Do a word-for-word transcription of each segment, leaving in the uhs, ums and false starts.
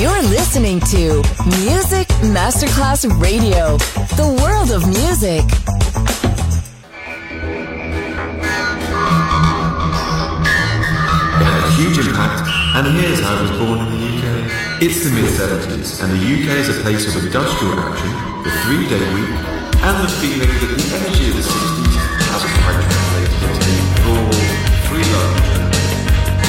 You're listening to Music Masterclass Radio, the world of music. It had a huge impact, and here's how it was born in the U K. It's the mid-seventies, and the U K is a place of industrial action, the three-day week, and the feeling that the energy of the sixties hasn't quite translated into raw, free love.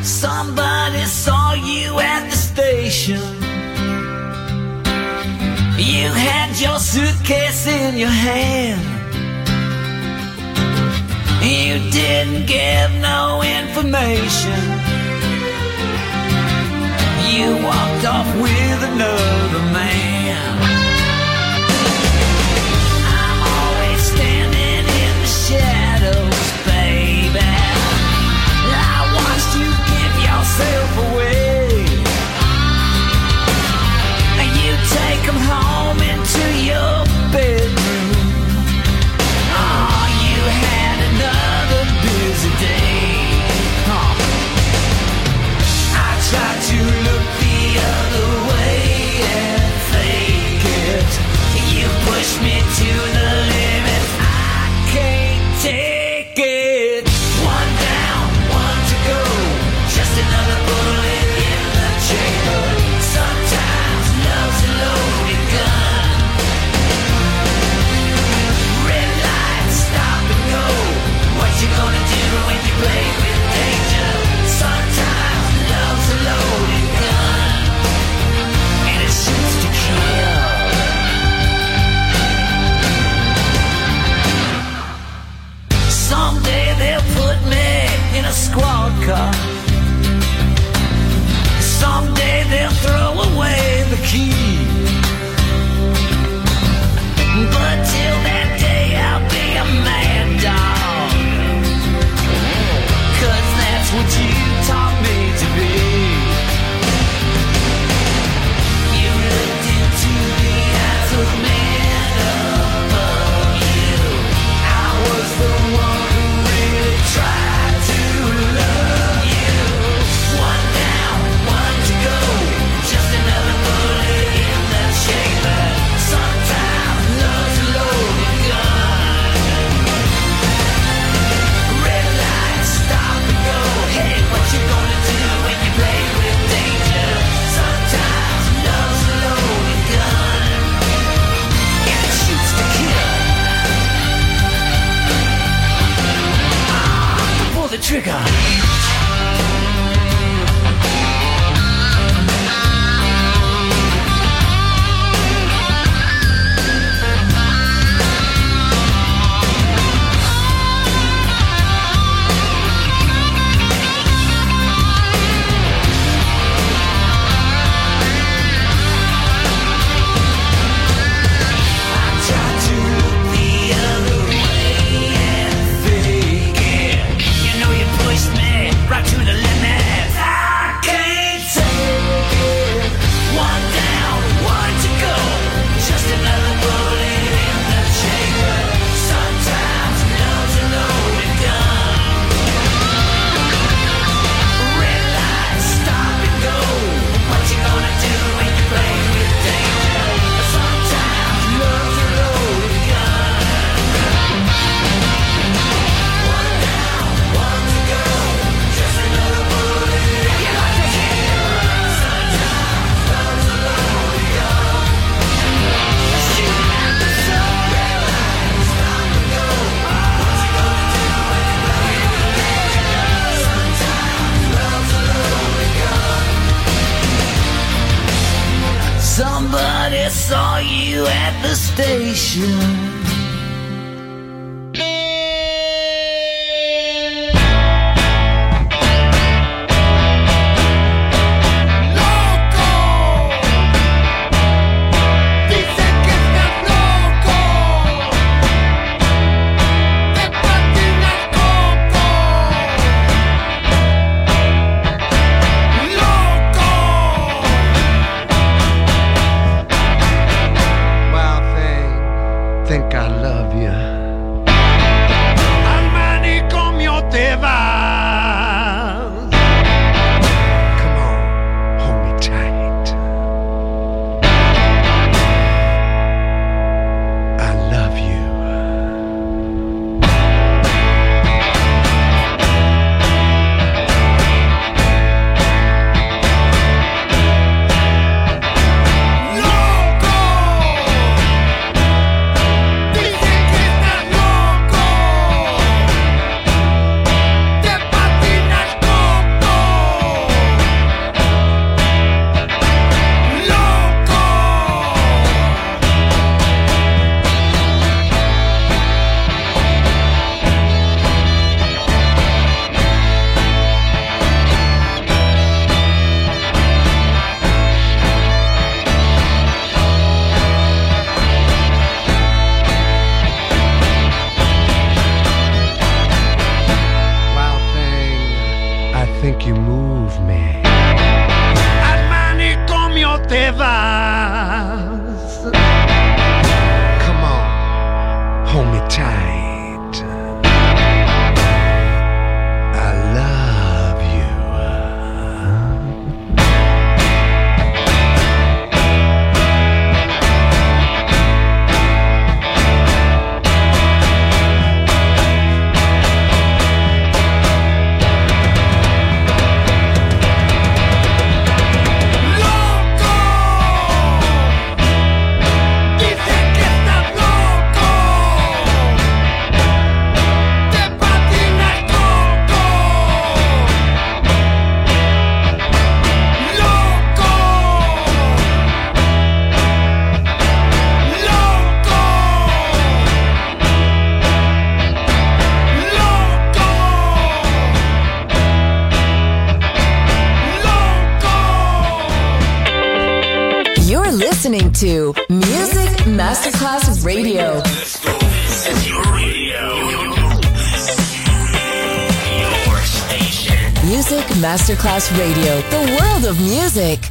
Somebody saw you at the station. You had your suitcase in your hand. You didn't give no information. You walked off with another man. I'm always standing in the shadows, baby. I watched you give yourself away. Take 'em home into your bedroom. Oh, you had another busy day. Oh. I tried to look the other way and fake it. You pushed me to the limit. I can't take it. One down, one to go. Just another bullet in the chamber. Sometimes love's a loaded gun. Red light, stop and go. What you gonna do when you play with danger? Sometimes love's a loaded gun, and it shoots to kill. Someday they'll put me in a squad car. Someday they'll throw away the key. But till that day I'll be a mad dog, 'cause that's what you taught me to be. You looked into the eyes of men above you. I was the one who really tried to love you. One down, one to go. Just another bullet in the chamber. Sometimes love's a loaded gun. Red light, stop and go. Hey, what you gonna do when you play with danger? Sometimes love's a loaded gun, and it shoots to kill. Ah, pull the trigger. at the station. To Music Masterclass Radio. Let's go. This is your radio. Your station. Music Masterclass Radio. The world of music.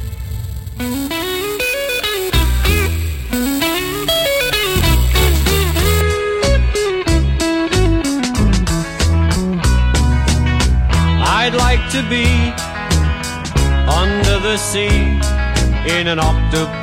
I'd like to be under the sea in an octopus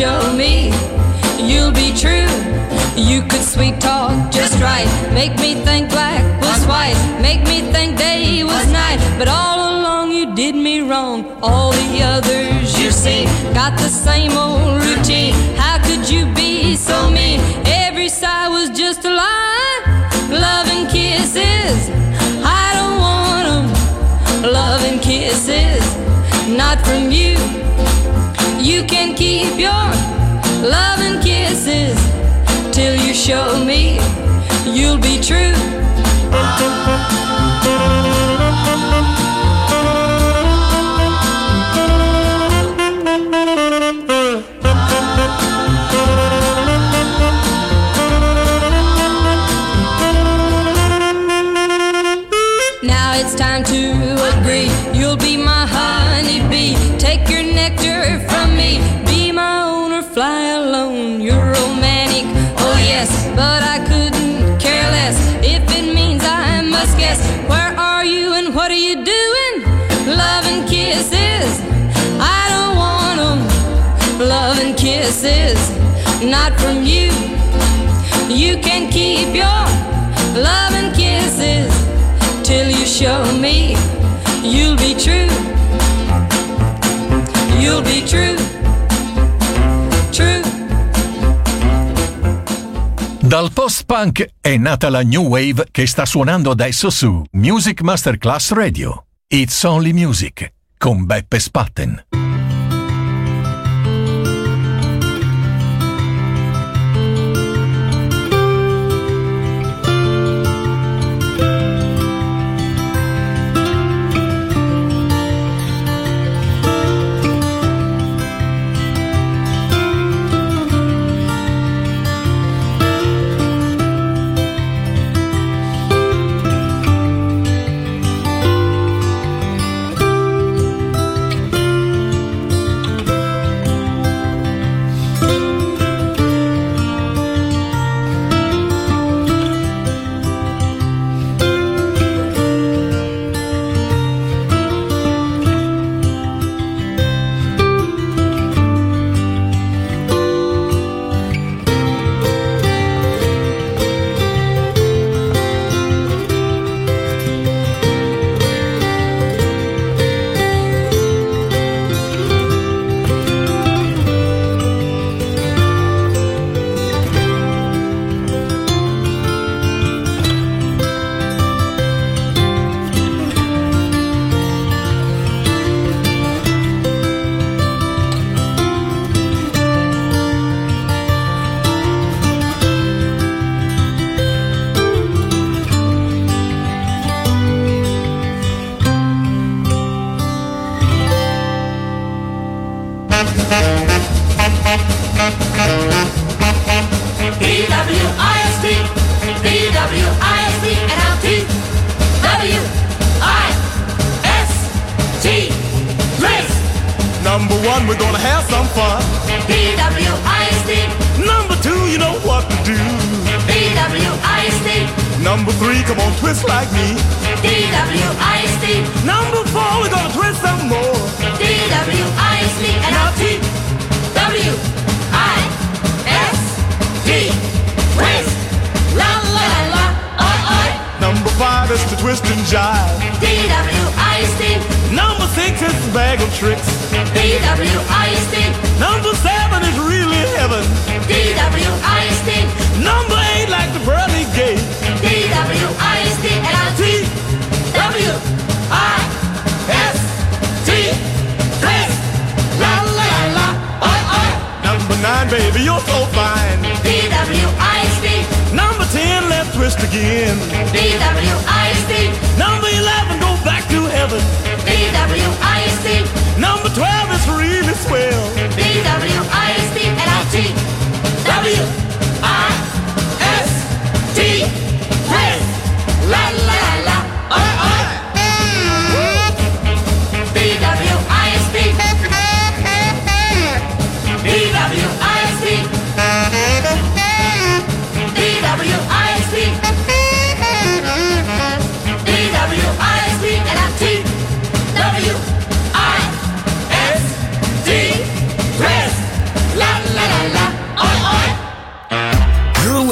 Show me you'll be true. You could sweet talk just right, make me think black was white, make me think day was night. But all along you did me wrong. All the others you see got the same old routine. How could you be so mean? Every sigh was just a lie. Love and kisses, I don't want them. Love and kisses, not from you. You can keep your love and kisses till you show me you'll be true. Now it's time to agree, you'll be my honeybee. Take your nectar from be my own or fly alone. You're romantic, oh yes, but I couldn't care less. If it means I must guess, where are you and what are you doing? Love and kisses, I don't want them. Love and kisses, not from you. You can keep your love and kisses till you show me you'll be true. You'll be true. Dal post-punk è nata la new wave che sta suonando adesso su Music Masterclass Radio. It's Only Music con Beppe Spatten. Number five is to twist and jive. D W I S T. Number six is a bag of tricks. D W I S T. Number seven is really heaven. D W I S T. Number eight like the pearly gate. D W I S T. And I T W I S T. Dress. La la la. Oi oi. Number nine, baby, you're so fine. D W I S T. Number ten, let's twist again. D W I S T. Number eleven, go back to heaven. D W I S T. Number twelve is really swell. D W I S T. And I T W I S T. Dress. La la la. Oi oi. D W I S T. D W I S T. D W I S T. D W I S T. And I'm T W I S T. Dress. La la la la. Oi oi. You're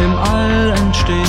Im All entsteht.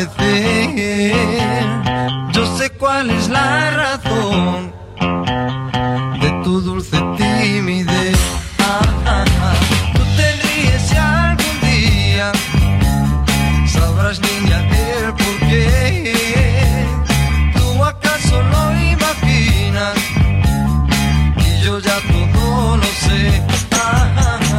agradecer. Yo sé cuál es la razón de tu dulce timidez. Ah, ah, ah. Tú te ríes si algún día sabrás, niña, el porqué. ¿Tú acaso lo imaginas? Y yo ya todo lo sé. Ah, ah, ah, ah.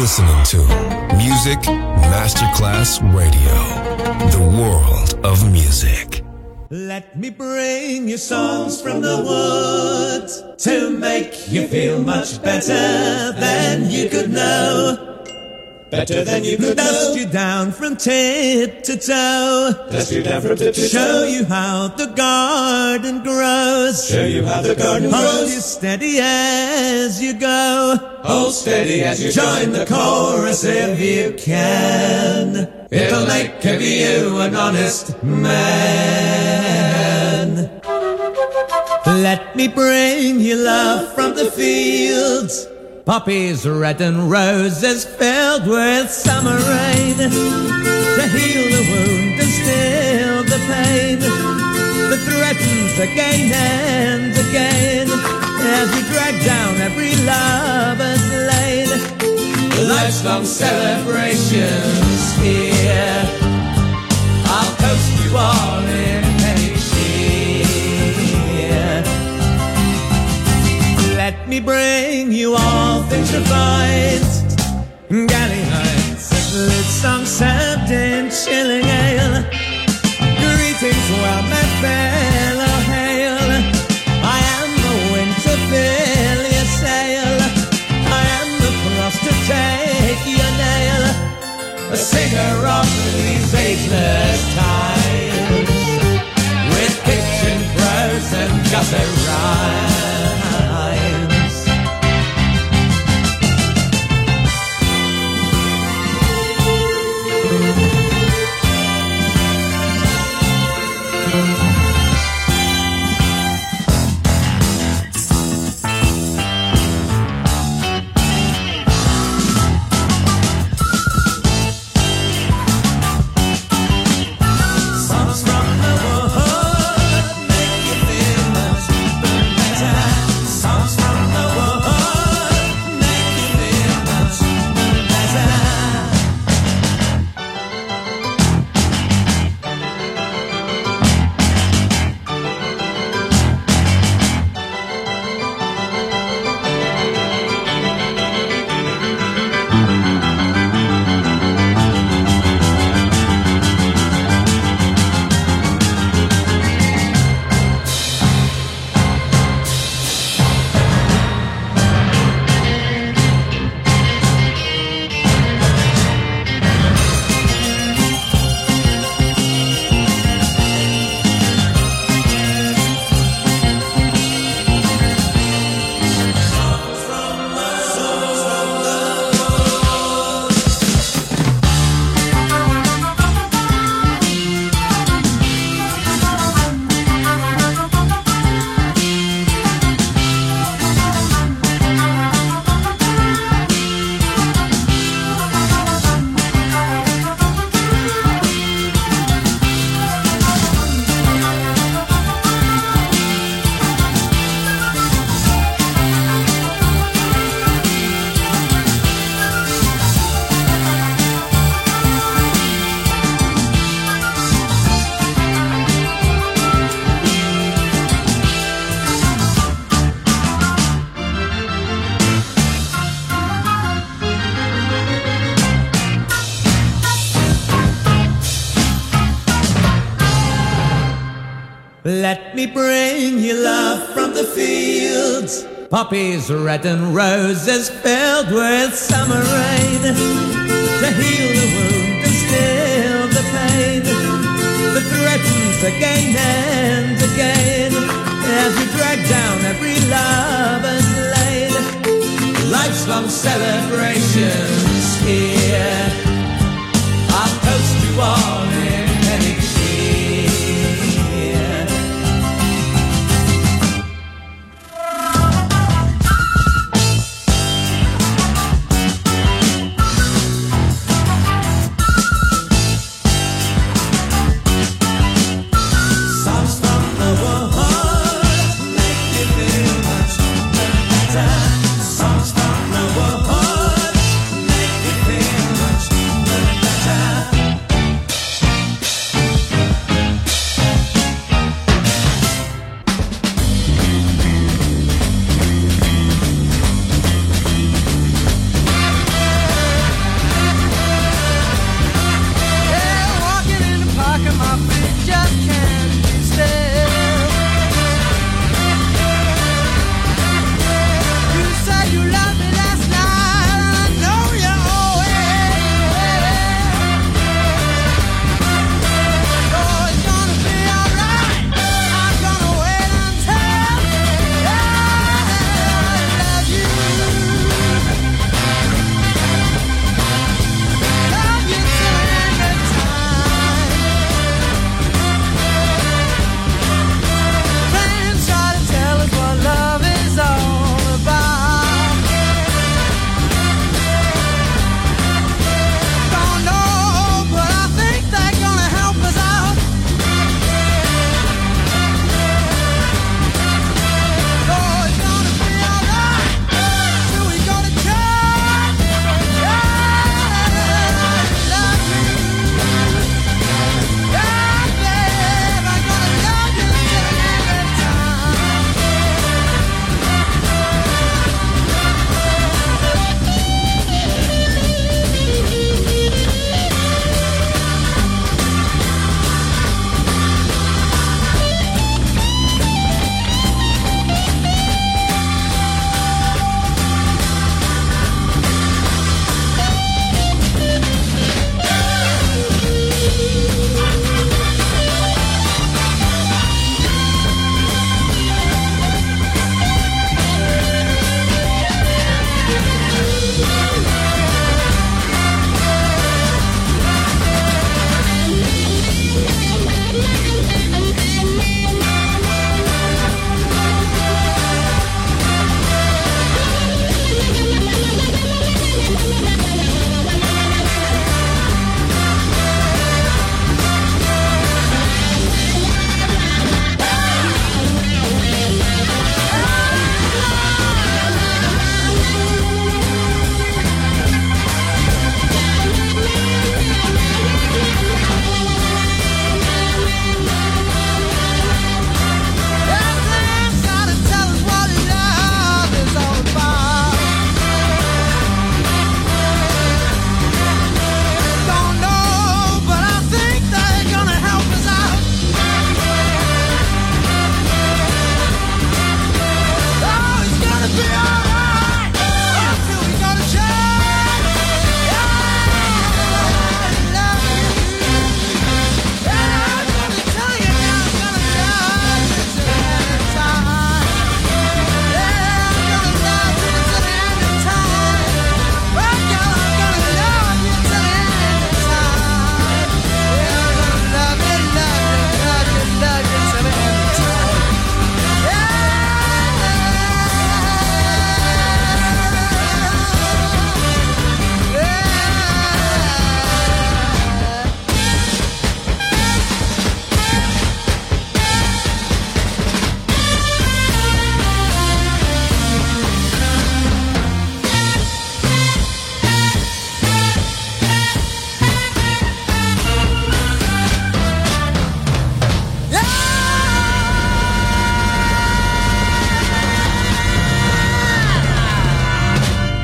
Listening to Music Masterclass Radio, the world of music. Let me bring you songs from the woods to make you feel much better than you could know. Better than you could know. Dust you down from tip to toe. Dust you down from tip to toe. Show you how the garden grows. Show you how the garden grows. Hold you steady as you go. Hold steady as you join the chorus if you can. It'll make of you an honest man. Let me bring you love from the fields. Poppies red and roses filled with summer rain. To heal the wound and still the pain that threatens again and again. As we drag down every lover's lane. Life's long celebrations here. I'll toast you all in any cheer. Let me bring you all things refined. Galley nights, slit songs served in chilling ale. Greetings well met there. about that rhymes. Songs from the wood make you feel much better. Songs from the wood make you feel much better. Let me bring you love from the fields. Poppies red and roses filled with summer rain. To heal the wound and still the pain that threatens again and again. As we drag down every lover's lane. Life's long celebrations here. I'll toast you all in any Songs from the wood make you feel much better. Songs from the wood make you feel much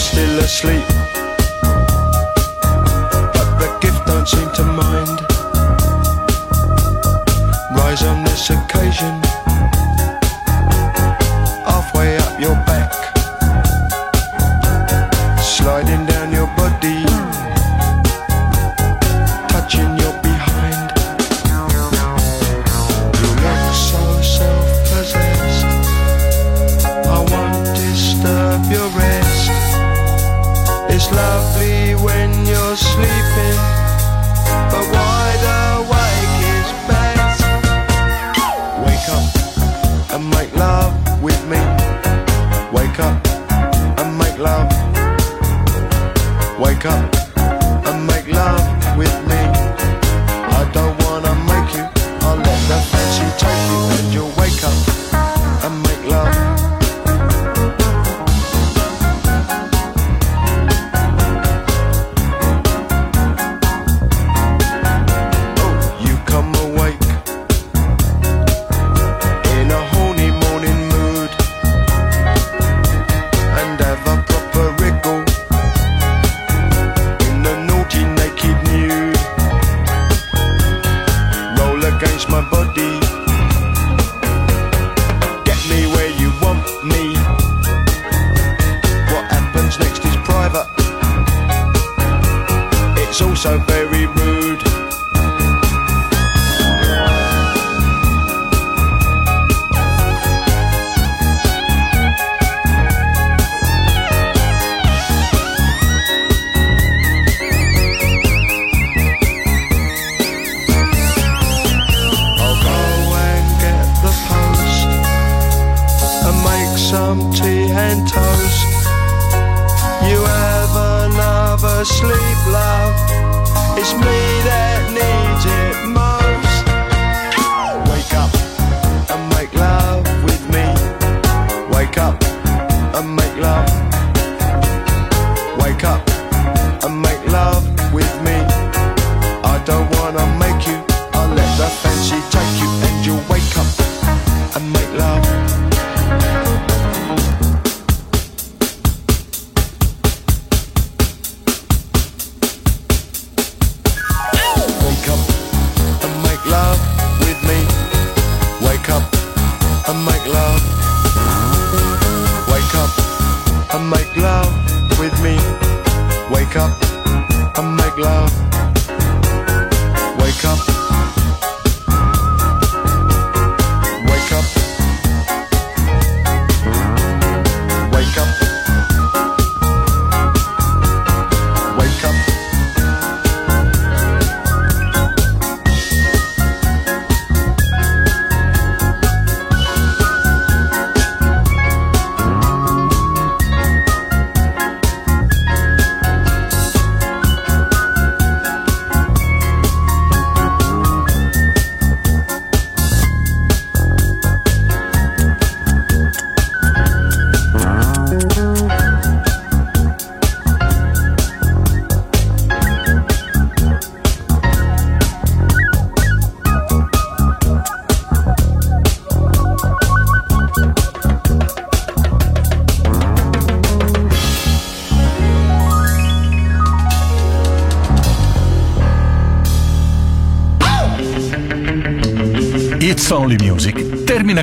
Still asleep, but the gift don't seem to mind. Rise on this occasion, halfway up your back, sliding down your body, touching your behind. You look so self-possessed, I won't disturb your rest. It's lovely when you're sleeping, but wide awake is best. Wake up and make love with me. Wake up and make love. Wake up and make love with me. I don't wanna make you, I'll let the fancy take you. And you'll wake up and make love. It's Only Music termina